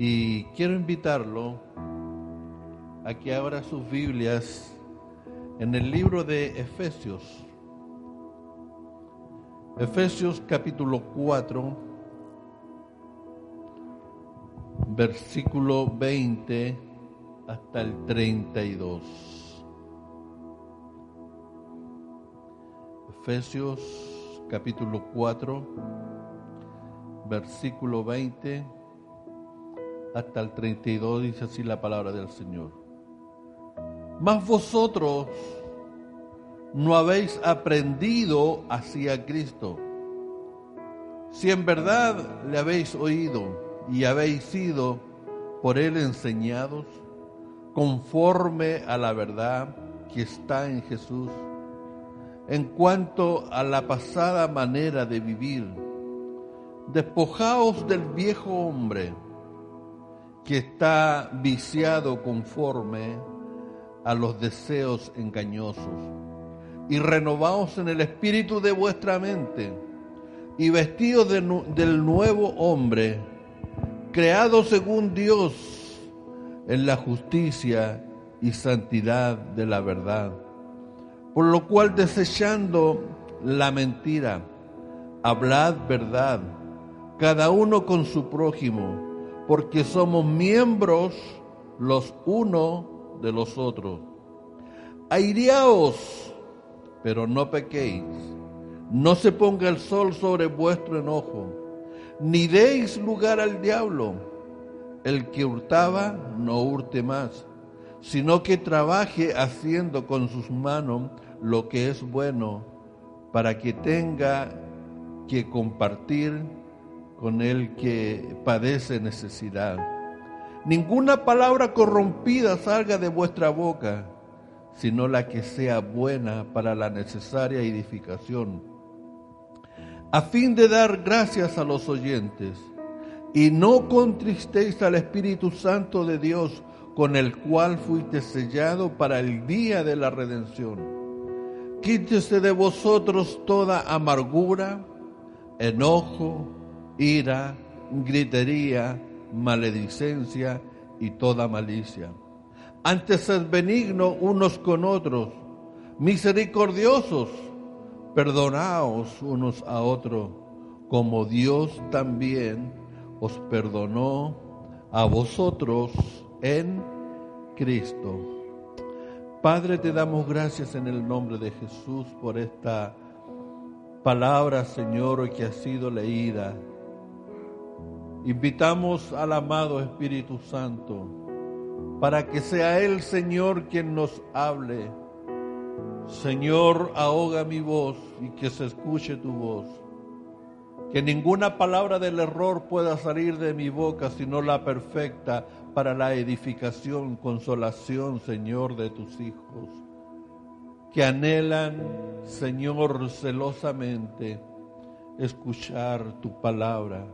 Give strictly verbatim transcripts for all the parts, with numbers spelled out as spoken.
Y quiero invitarlo a que abra sus Biblias en el libro de Efesios. Efesios capítulo cuatro, versículo veinte hasta el treinta y dos. Efesios capítulo cuatro, versículo veinte hasta el treinta y dos, dice así la palabra del Señor. Mas vosotros no habéis aprendido así a Cristo, si en verdad le habéis oído y habéis sido por él enseñados conforme a la verdad que está en Jesús, en cuanto a la pasada manera de vivir, despojaos del viejo hombre que está viciado conforme a los deseos engañosos, y renovaos en el espíritu de vuestra mente, y vestidos de nu- del nuevo hombre, creado según Dios en la justicia y santidad de la verdad. Por lo cual, desechando la mentira, hablad verdad, cada uno con su prójimo, porque somos miembros los uno de los otros. Airaos, pero no pequéis, no se ponga el sol sobre vuestro enojo, ni deis lugar al diablo. El que hurtaba, no hurte más, sino que trabaje haciendo con sus manos lo que es bueno, para que tenga que compartir con el que padece necesidad. Ninguna palabra corrompida salga de vuestra boca, sino la que sea buena para la necesaria edificación, a fin de dar gracias a los oyentes. Y no contristéis al Espíritu Santo de Dios, con el cual fuiste sellado para el día de la redención. Quítese de vosotros toda amargura, enojo, ira, gritería, maledicencia y toda malicia. Antes sed benignos unos con otros, misericordiosos, perdonaos unos a otros, como Dios también os perdonó a vosotros en Cristo. Padre, te damos gracias en el nombre de Jesús por esta palabra, Señor, que ha sido leída. Invitamos al amado Espíritu Santo para que sea Él, Señor, quien nos hable. Señor, ahoga mi voz y que se escuche tu voz. Que ninguna palabra del error pueda salir de mi boca, sino la perfecta para la edificación, consolación, Señor, de tus hijos, que anhelan, Señor, celosamente escuchar tu palabra,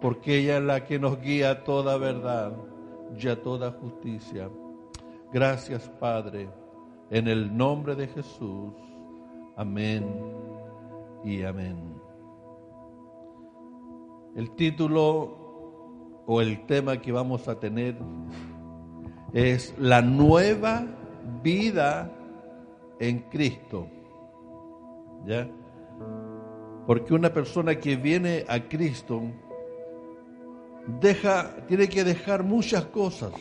porque ella es la que nos guía a toda verdad y a toda justicia. Gracias, Padre, en el nombre de Jesús. Amén y amén. El título o el tema que vamos a tener es la nueva vida en Cristo. ¿Ya? Porque una persona que viene a Cristo deja, tiene que dejar muchas cosas,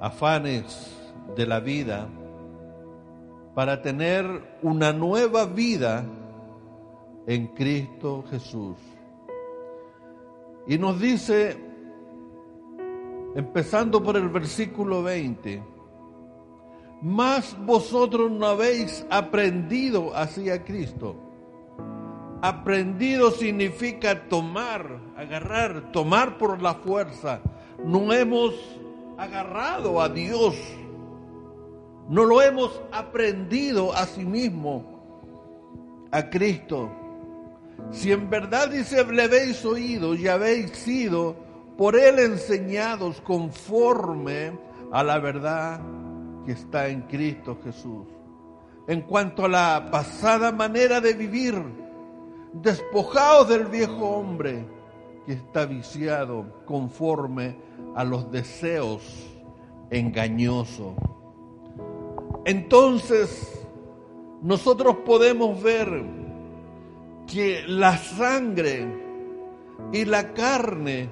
afanes de la vida, para tener una nueva vida en Cristo Jesús. Y nos dice, empezando por el versículo veinte, mas vosotros no habéis aprendido así a Cristo, Aprendido significa tomar, agarrar, tomar por la fuerza. No hemos agarrado a Dios, no lo hemos aprendido a sí mismo, a Cristo. Si en verdad, dice, le habéis oído y habéis sido por Él enseñados conforme a la verdad que está en Cristo Jesús. En cuanto a la pasada manera de vivir, despojaos del viejo hombre que está viciado conforme a los deseos engañosos. Entonces, nosotros podemos ver que la sangre y la carne,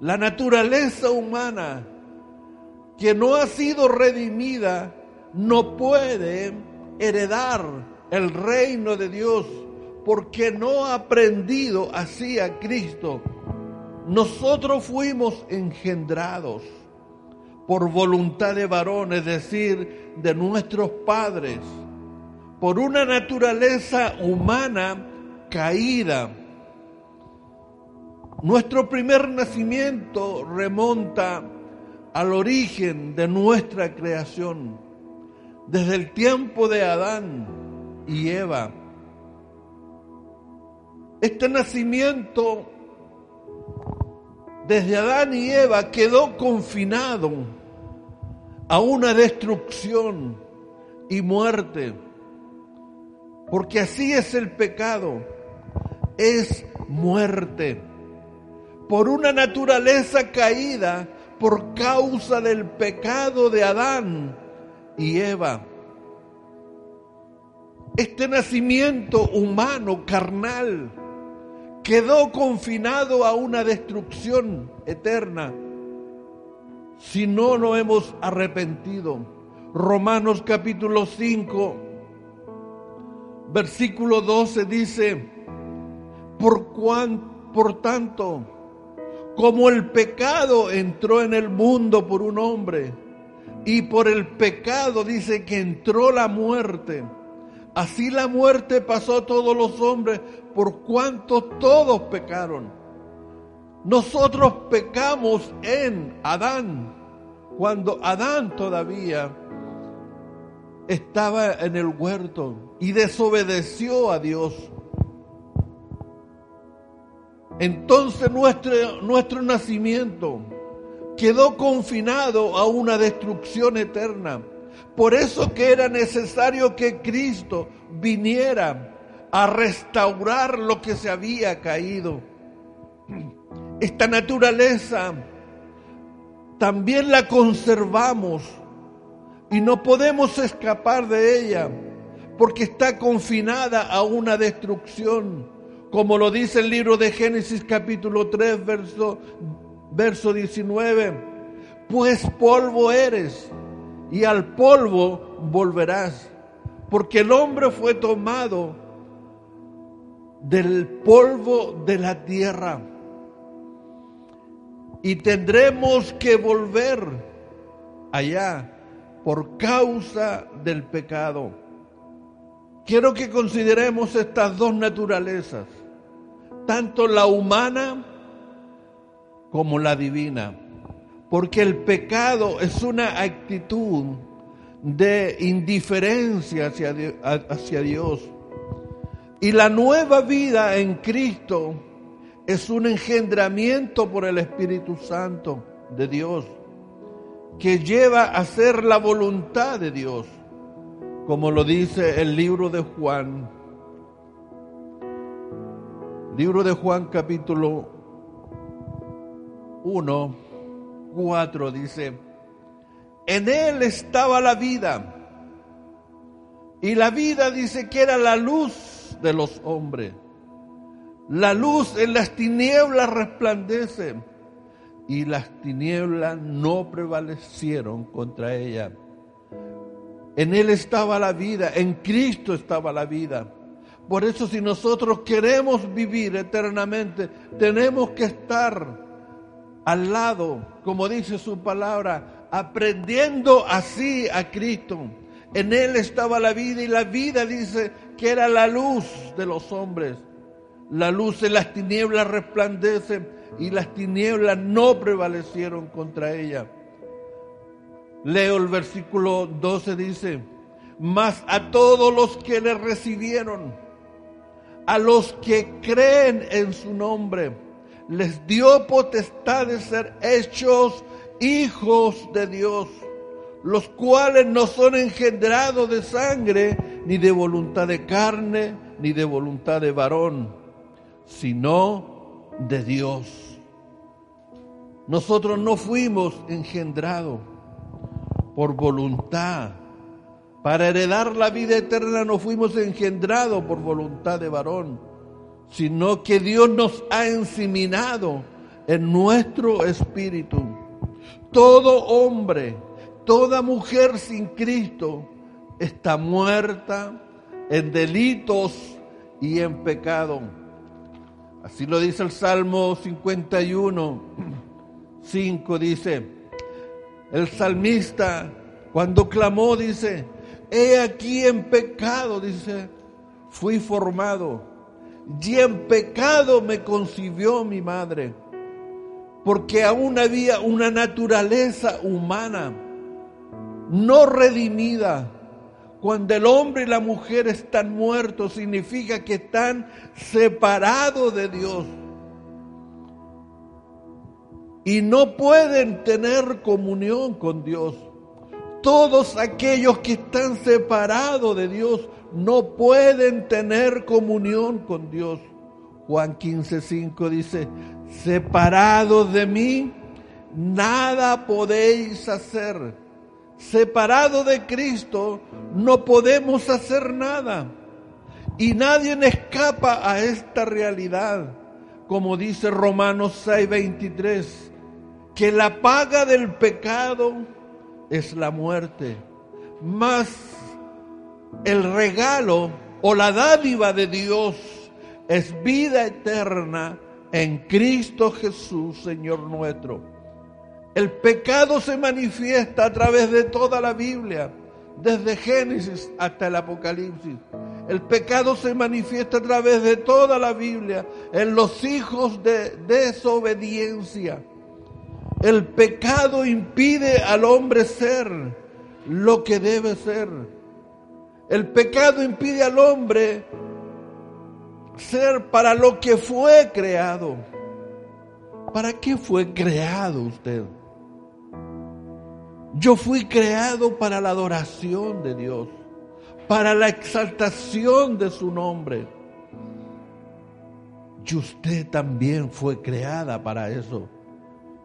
la naturaleza humana que no ha sido redimida, no puede heredar el reino de Dios, porque no ha aprendido así a Cristo. Nosotros fuimos engendrados por voluntad de varón, es decir, de nuestros padres, por una naturaleza humana caída. Nuestro primer nacimiento remonta al origen de nuestra creación, desde el tiempo de Adán y Eva. Este nacimiento desde Adán y Eva quedó confinado a una destrucción y muerte, porque así es el pecado, es muerte. Por una naturaleza caída, por causa del pecado de Adán y Eva, este nacimiento humano, carnal, quedó confinado a una destrucción eterna si no nos hemos arrepentido. Romanos capítulo cinco, versículo doce dice: por, cuan, por tanto, como el pecado entró en el mundo por un hombre, y por el pecado, dice, que entró la muerte, así la muerte pasó a todos los hombres, por cuanto todos pecaron. Nosotros pecamos en Adán, cuando Adán todavía estaba en el huerto y desobedeció a Dios. Entonces nuestro, nuestro nacimiento quedó confinado a una destrucción eterna. Por eso que era necesario que Cristo viniera a restaurar lo que se había caído. Esta naturaleza también la conservamos y no podemos escapar de ella, porque está confinada a una destrucción, como lo dice el libro de Génesis capítulo tres, verso, verso diecinueve. Pues polvo eres, y al polvo volverás, porque el hombre fue tomado del polvo de la tierra, y tendremos que volver allá por causa del pecado. Quiero que consideremos estas dos naturalezas, tanto la humana como la divina. Porque el pecado es una actitud de indiferencia hacia Dios, hacia Dios. Y la nueva vida en Cristo es un engendramiento por el Espíritu Santo de Dios, que lleva a hacer la voluntad de Dios, como lo dice el libro de Juan. Libro de Juan capítulo uno. cuatro dice: en él estaba la vida, y la vida, dice, que era la luz de los hombres. La luz en las tinieblas resplandece, y las tinieblas no prevalecieron contra ella. En él estaba la vida, en Cristo estaba la vida. Por eso, si nosotros queremos vivir eternamente, tenemos que estar al lado, como dice su palabra, aprendiendo así a Cristo, En Él estaba la vida, y la vida, dice, que era la luz de los hombres. La luz en las tinieblas resplandece, y las tinieblas no prevalecieron contra ella. Leo el versículo doce, dice: mas a todos los que le recibieron, a los que creen en su nombre, les dio potestad de ser hechos hijos de Dios, los cuales no son engendrados de sangre, ni de voluntad de carne, ni de voluntad de varón, sino de Dios. Nosotros no fuimos engendrados por voluntad. Para heredar la vida eterna no fuimos engendrados por voluntad de varón, sino que Dios nos ha inseminado en nuestro espíritu. Todo hombre, toda mujer sin Cristo está muerta en delitos y en pecado. Así lo dice el Salmo cincuenta y uno, cinco, dice el salmista cuando clamó, dice: he aquí en pecado, dice, fui formado, y en pecado me concibió mi madre, porque aún había una naturaleza humana no redimida. Cuando el hombre y la mujer están muertos, significa que están separados de Dios y no pueden tener comunión con Dios. Todos aquellos que están separados de Dios no pueden tener comunión con Dios. Juan quince, cinco dice: separados de mí, nada podéis hacer. Separado de Cristo no podemos hacer nada, y nadie escapa a esta realidad, como dice Romanos seis, veintitrés, que la paga del pecado es la muerte, mas el regalo o la dádiva de Dios es vida eterna en Cristo Jesús, Señor nuestro. El pecado se manifiesta a través de toda la Biblia, desde Génesis hasta el Apocalipsis. El pecado se manifiesta a través de toda la Biblia, en los hijos de desobediencia. El pecado impide al hombre ser lo que debe ser. El pecado impide al hombre ser para lo que fue creado. ¿Para qué fue creado usted? Yo fui creado para la adoración de Dios, para la exaltación de su nombre. Y usted también fue creada para eso,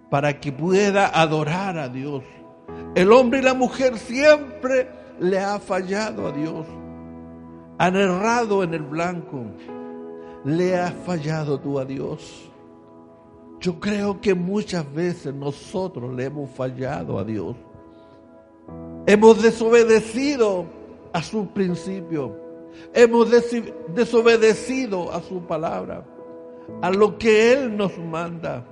para que pueda adorar a Dios. El hombre y la mujer siempre le ha fallado a Dios. Han errado en el blanco. Le has fallado tú a Dios. Yo creo que muchas veces nosotros le hemos fallado a Dios. Hemos desobedecido a su principio. Hemos desobedecido a su palabra, a lo que Él nos manda.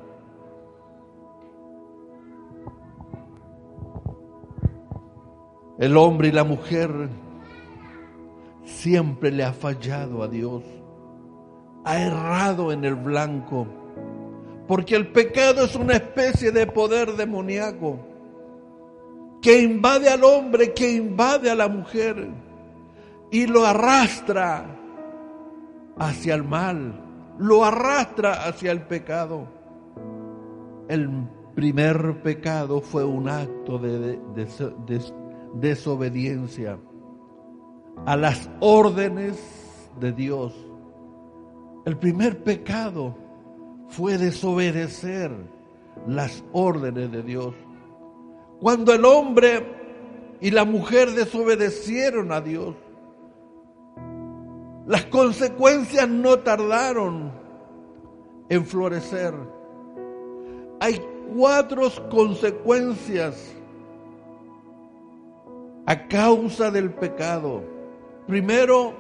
El hombre y la mujer siempre le ha fallado a Dios. Ha errado en el blanco, porque el pecado es una especie de poder demoníaco que invade al hombre, que invade a la mujer y lo arrastra hacia el mal, lo arrastra hacia el pecado. El primer pecado fue un acto de des- des- desobediencia a las órdenes de Dios. El primer pecado fue desobedecer las órdenes de Dios. Cuando el hombre y la mujer desobedecieron a Dios, las consecuencias no tardaron en florecer. Hay cuatro consecuencias a causa del pecado. Primero,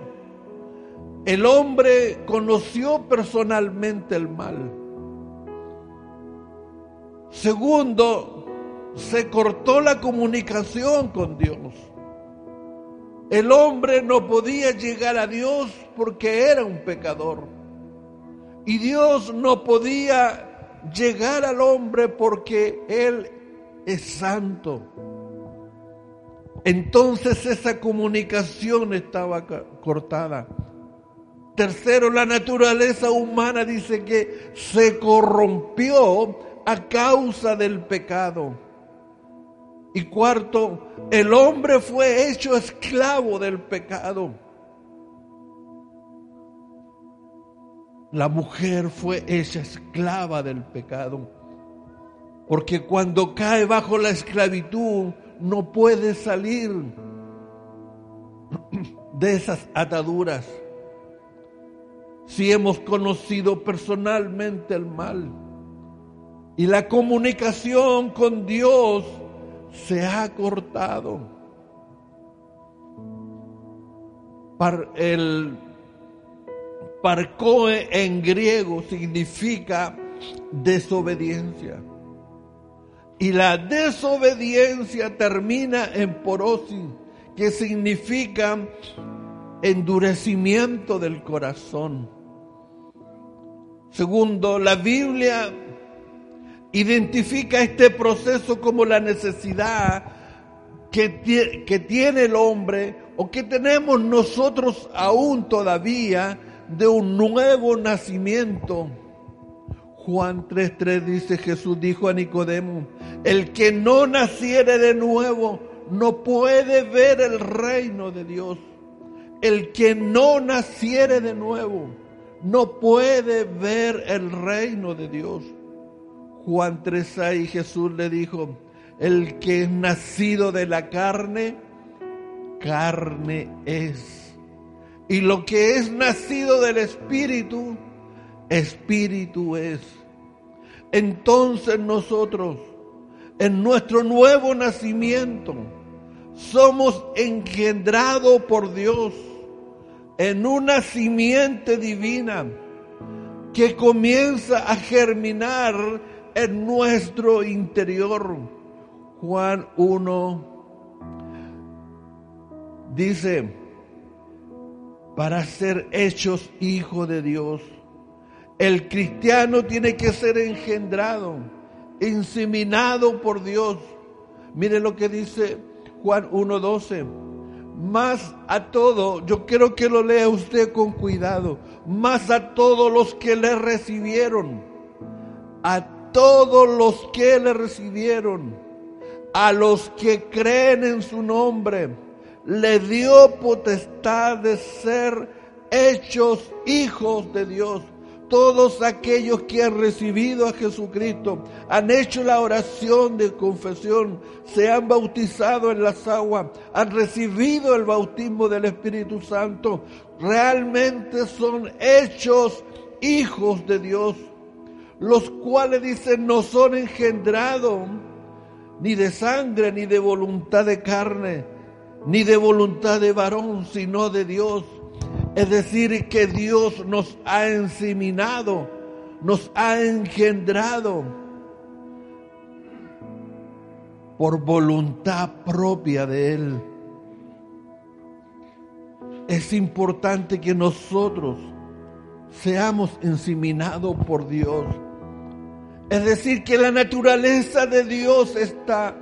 el hombre conoció personalmente el mal. Segundo, se cortó la comunicación con Dios. El hombre no podía llegar a Dios porque era un pecador. Y Dios no podía llegar al hombre porque Él es santo. Entonces esa comunicación estaba cortada. Tercero, la naturaleza humana dice que se corrompió a causa del pecado. Y cuarto, el hombre fue hecho esclavo del pecado. La mujer fue hecha esclava del pecado. Porque cuando cae bajo la esclavitud, no puede salir de esas ataduras. Si hemos conocido personalmente el mal y la comunicación con Dios se ha cortado. Par, el parcoe en griego significa desobediencia. Y la desobediencia termina en porosis, que significa endurecimiento del corazón. Segundo, la Biblia identifica este proceso como la necesidad que, que tiene el hombre, o que tenemos nosotros aún todavía, de un nuevo nacimiento. Juan tres tres dice, Jesús dijo a Nicodemo, el que no naciere de nuevo no puede ver el reino de Dios. El que no naciere de nuevo no puede ver el reino de Dios. Juan tres seis, Jesús le dijo, el que es nacido de la carne, carne es. Y lo que es nacido del Espíritu, Espíritu es. Entonces nosotros, en nuestro nuevo nacimiento, somos engendrados por Dios en una simiente divina que comienza a germinar en nuestro interior. Juan uno dice, para ser hechos hijos de Dios, el cristiano tiene que ser engendrado, inseminado por Dios. Mire lo que dice Juan uno doce. Más a todo, yo quiero que lo lea usted con cuidado. Más a todos los que le recibieron, a todos los que le recibieron, a los que creen en su nombre, le dio potestad de ser hechos hijos de Dios. Todos aquellos que han recibido a Jesucristo, han hecho la oración de confesión, se han bautizado en las aguas, han recibido el bautismo del Espíritu Santo, realmente son hechos hijos de Dios, los cuales dicen no son engendrados ni de sangre, ni de voluntad de carne, ni de voluntad de varón, sino de Dios. Es decir, que Dios nos ha enseminado, nos ha engendrado por voluntad propia de Él. Es importante que nosotros seamos enseminados por Dios. Es decir, que la naturaleza de Dios está,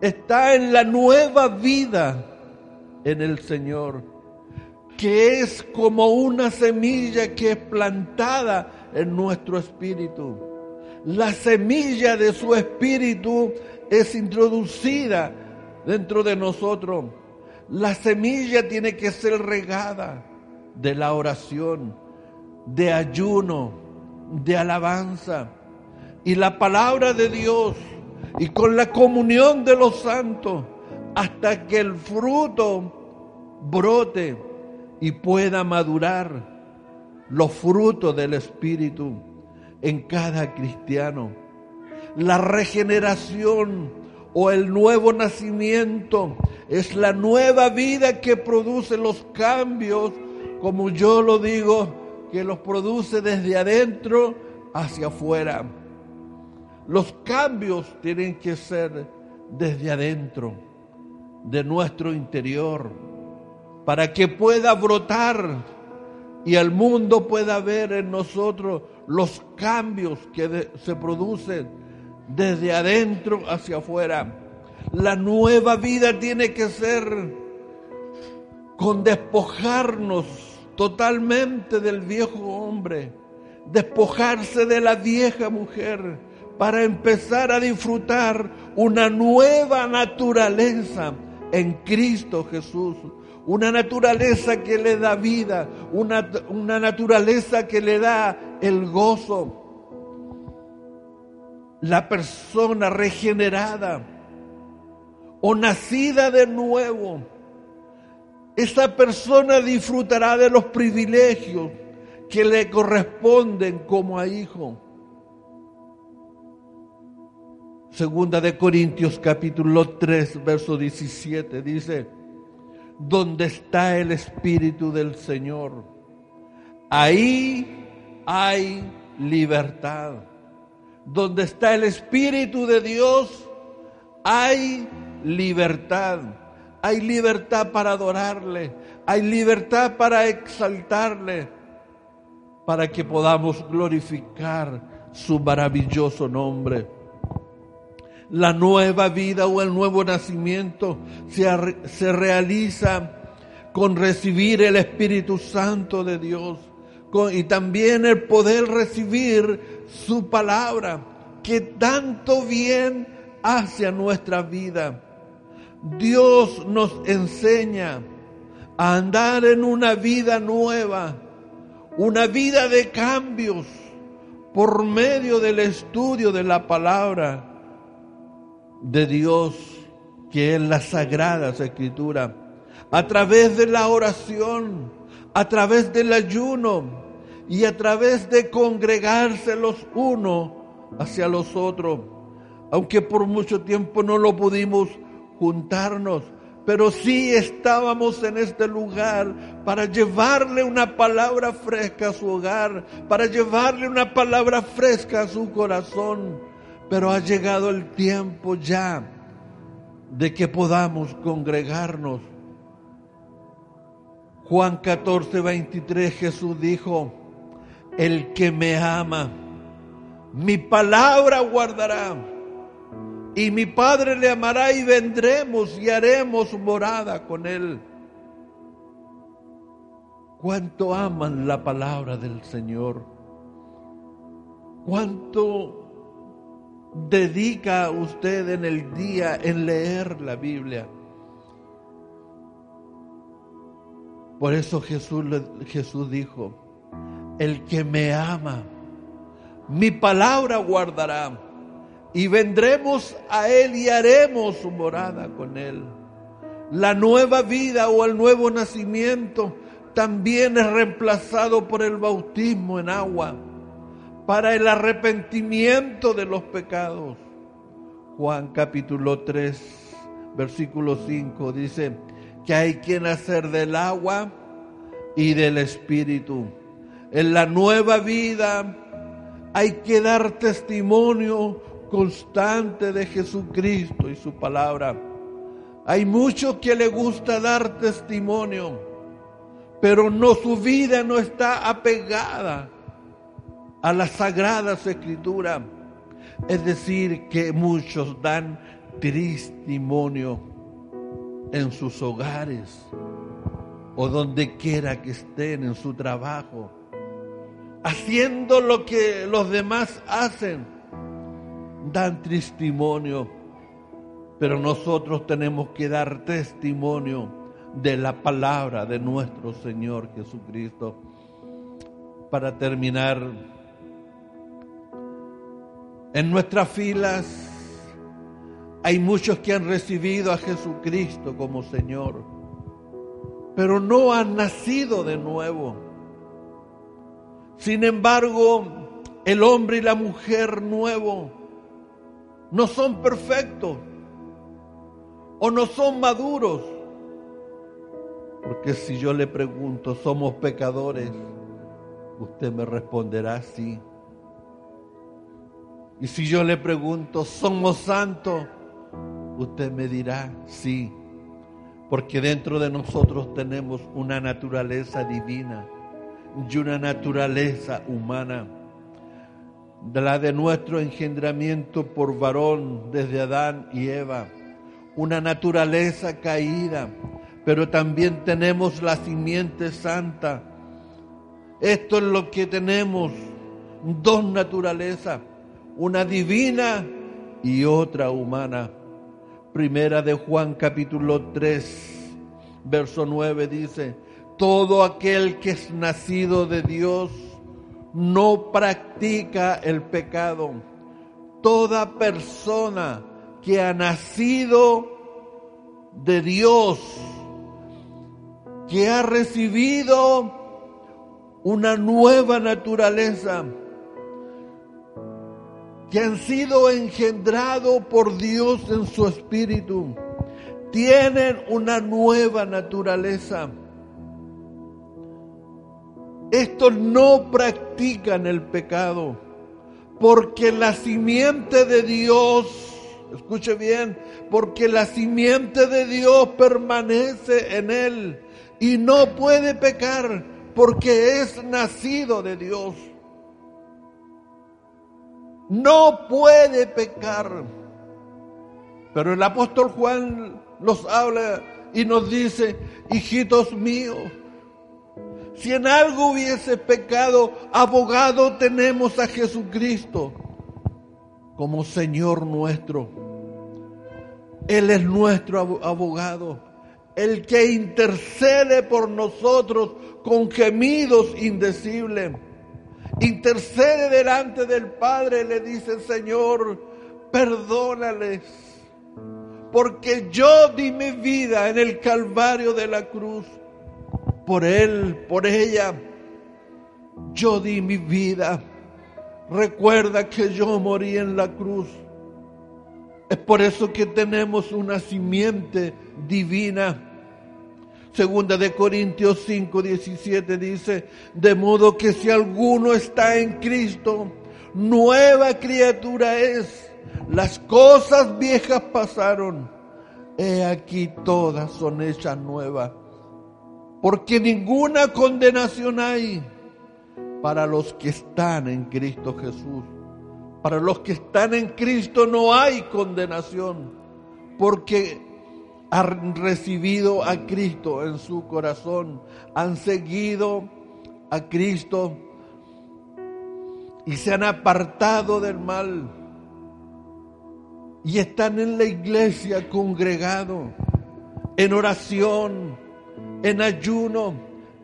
está en la nueva vida en el Señor, que es como una semilla que es plantada en nuestro espíritu. La semilla de su espíritu es introducida dentro de nosotros. La semilla tiene que ser regada de la oración, de ayuno, de alabanza. Y la palabra de Dios, y con la comunión de los santos, hasta que el fruto brote y pueda madurar los frutos del Espíritu en cada cristiano. La regeneración o el nuevo nacimiento es la nueva vida que produce los cambios, como yo lo digo, que los produce desde adentro hacia afuera. Los cambios tienen que ser desde adentro, de nuestro interior. para que pueda brotar y el mundo pueda ver en nosotros los cambios que de, se producen desde adentro hacia afuera. La nueva vida tiene que ser con despojarnos totalmente del viejo hombre, despojarse de la vieja mujer, para empezar a disfrutar una nueva naturaleza en Cristo Jesús. Una naturaleza que le da vida, una, una naturaleza que le da el gozo. La persona regenerada o nacida de nuevo, esa persona disfrutará de los privilegios que le corresponden como a hijo. Segunda de Corintios capítulo tres, verso diecisiete, dice: donde está el Espíritu del Señor, ahí hay libertad. Donde está el Espíritu de Dios, hay libertad. Hay libertad para adorarle, hay libertad para exaltarle, para que podamos glorificar su maravilloso nombre. La nueva vida o el nuevo nacimiento se, se realiza con recibir el Espíritu Santo de Dios con, y también el poder recibir su palabra que tanto bien hace a nuestra vida. Dios nos enseña a andar en una vida nueva, una vida de cambios por medio del estudio de la palabra de Dios, que es la Sagrada Escritura, a través de la oración, a través del ayuno y a través de congregarse los unos hacia los otros. Aunque por mucho tiempo no lo pudimos juntarnos, pero sí estábamos en este lugar para llevarle una palabra fresca a su hogar, para llevarle una palabra fresca a su corazón. Pero ha llegado el tiempo ya de que podamos congregarnos. Juan catorce, veintitrés, Jesús dijo: el que me ama, mi palabra guardará, y mi Padre le amará, y vendremos y haremos morada con él. ¿Cuánto aman la palabra del Señor? ¿Cuánto dedica usted en el día en leer la Biblia? Por eso Jesús, Jesús dijo: el que me ama, mi palabra guardará, y vendremos a él y haremos su morada con él. La nueva vida o el nuevo nacimiento también es reemplazado por el bautismo en agua para el arrepentimiento de los pecados. Juan capítulo tres, versículo cinco, dice que hay que nacer del agua y del Espíritu. En la nueva vida hay que dar testimonio constante de Jesucristo y su palabra. Hay muchos que les gusta dar testimonio, pero no, su vida no está apegada a las Sagradas Escrituras. Es decir, que muchos dan testimonio en sus hogares o donde quiera que estén, en su trabajo, haciendo lo que los demás hacen, dan testimonio. Pero nosotros tenemos que dar testimonio de la palabra de nuestro Señor Jesucristo. Para terminar, en nuestras filas hay muchos que han recibido a Jesucristo como Señor, pero no han nacido de nuevo. Sin embargo, el hombre y la mujer nuevo no son perfectos o no son maduros. Porque si yo le pregunto: ¿somos pecadores?, usted me responderá sí. Y si yo le pregunto: ¿somos santos?, usted me dirá sí. porque dentro de nosotros tenemos una naturaleza divina y una naturaleza humana. De la de nuestro engendramiento por varón desde Adán y Eva, una naturaleza caída, pero también tenemos la simiente santa. Esto es lo que tenemos, dos naturalezas, una divina y otra humana. Primera de Juan capítulo tres, verso nueve dice: todo aquel que es nacido de Dios no practica el pecado. Toda persona que ha nacido de Dios, que ha recibido una nueva naturaleza, que han sido engendrados por Dios en su espíritu, tienen una nueva naturaleza. Estos no practican el pecado, porque la simiente de Dios, escuche bien, porque la simiente de Dios permanece en él y no puede pecar, porque es nacido de Dios. No puede pecar. Pero el apóstol Juan los habla y nos dice: hijitos míos, si en algo hubiese pecado, abogado tenemos a Jesucristo como Señor nuestro. Él es nuestro abogado, el que intercede por nosotros con gemidos indecibles. Intercede delante del Padre, le dice: Señor, perdónales, porque yo di mi vida en el Calvario de la cruz. Por él, por ella, yo di mi vida. Recuerda que yo morí en la cruz. Es por eso que tenemos una simiente divina. Segunda de Corintios cinco diecisiete dice: de modo que si alguno está en Cristo, nueva criatura es. Las cosas viejas pasaron, he aquí todas son hechas nuevas. Porque ninguna condenación hay para los que están en Cristo Jesús. Para los que están en Cristo no hay condenación, porque han recibido a Cristo en su corazón, han seguido a Cristo y se han apartado del mal y están en la iglesia congregados, en oración, en ayuno,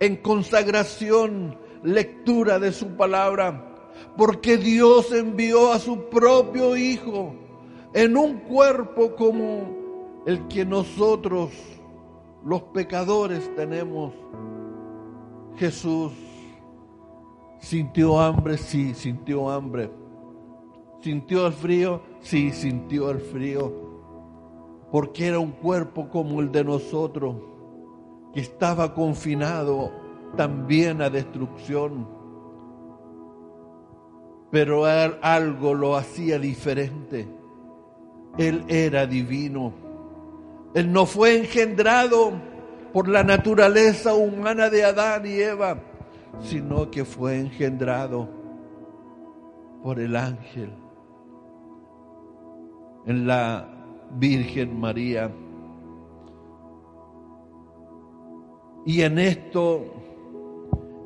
en consagración, lectura de su palabra. Porque Dios envió a su propio Hijo en un cuerpo como el que nosotros, los pecadores, tenemos. Jesús sintió hambre, sí, sintió hambre. Sintió el frío, sí, sintió el frío. Porque era un cuerpo como el de nosotros, que estaba confinado también a destrucción, pero algo lo hacía diferente. Él era divino. Él no fue engendrado por la naturaleza humana de Adán y Eva, sino que fue engendrado por el ángel en la Virgen María. Y en esto,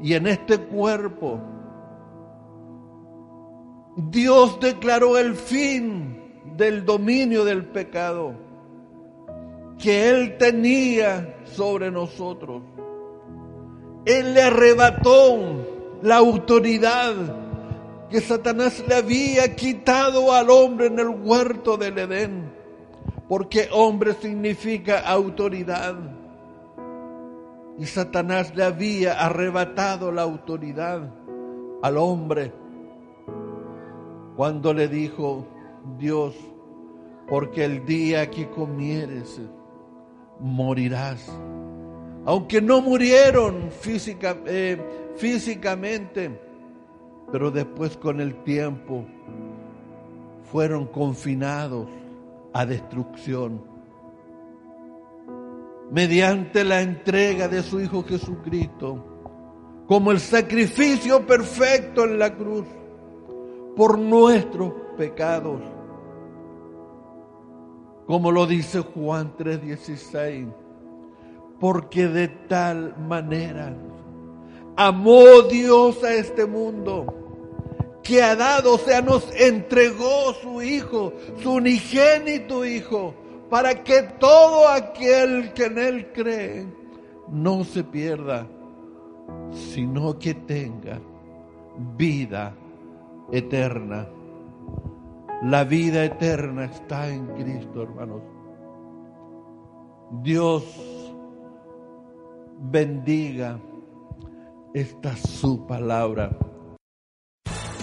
y en este cuerpo, Dios declaró el fin del dominio del pecado que Él tenía sobre nosotros. Él le arrebató la autoridad que Satanás le había quitado al hombre en el huerto del Edén, porque hombre significa autoridad. Y Satanás le había arrebatado la autoridad al hombre cuando le dijo Dios: porque el día que comieres morirás. Aunque no murieron física, eh, físicamente, pero después con el tiempo fueron confinados a destrucción. mediante la entrega de su Hijo Jesucristo, como el sacrificio perfecto en la cruz por nuestros pecados. Como lo dice Juan tres dieciséis, porque de tal manera amó Dios a este mundo, que ha dado, o sea, nos entregó su Hijo, su unigénito Hijo, para que todo aquel que en Él cree no se pierda, sino que tenga vida eterna. La vida eterna está en Cristo, hermanos. Dios bendiga esta su palabra.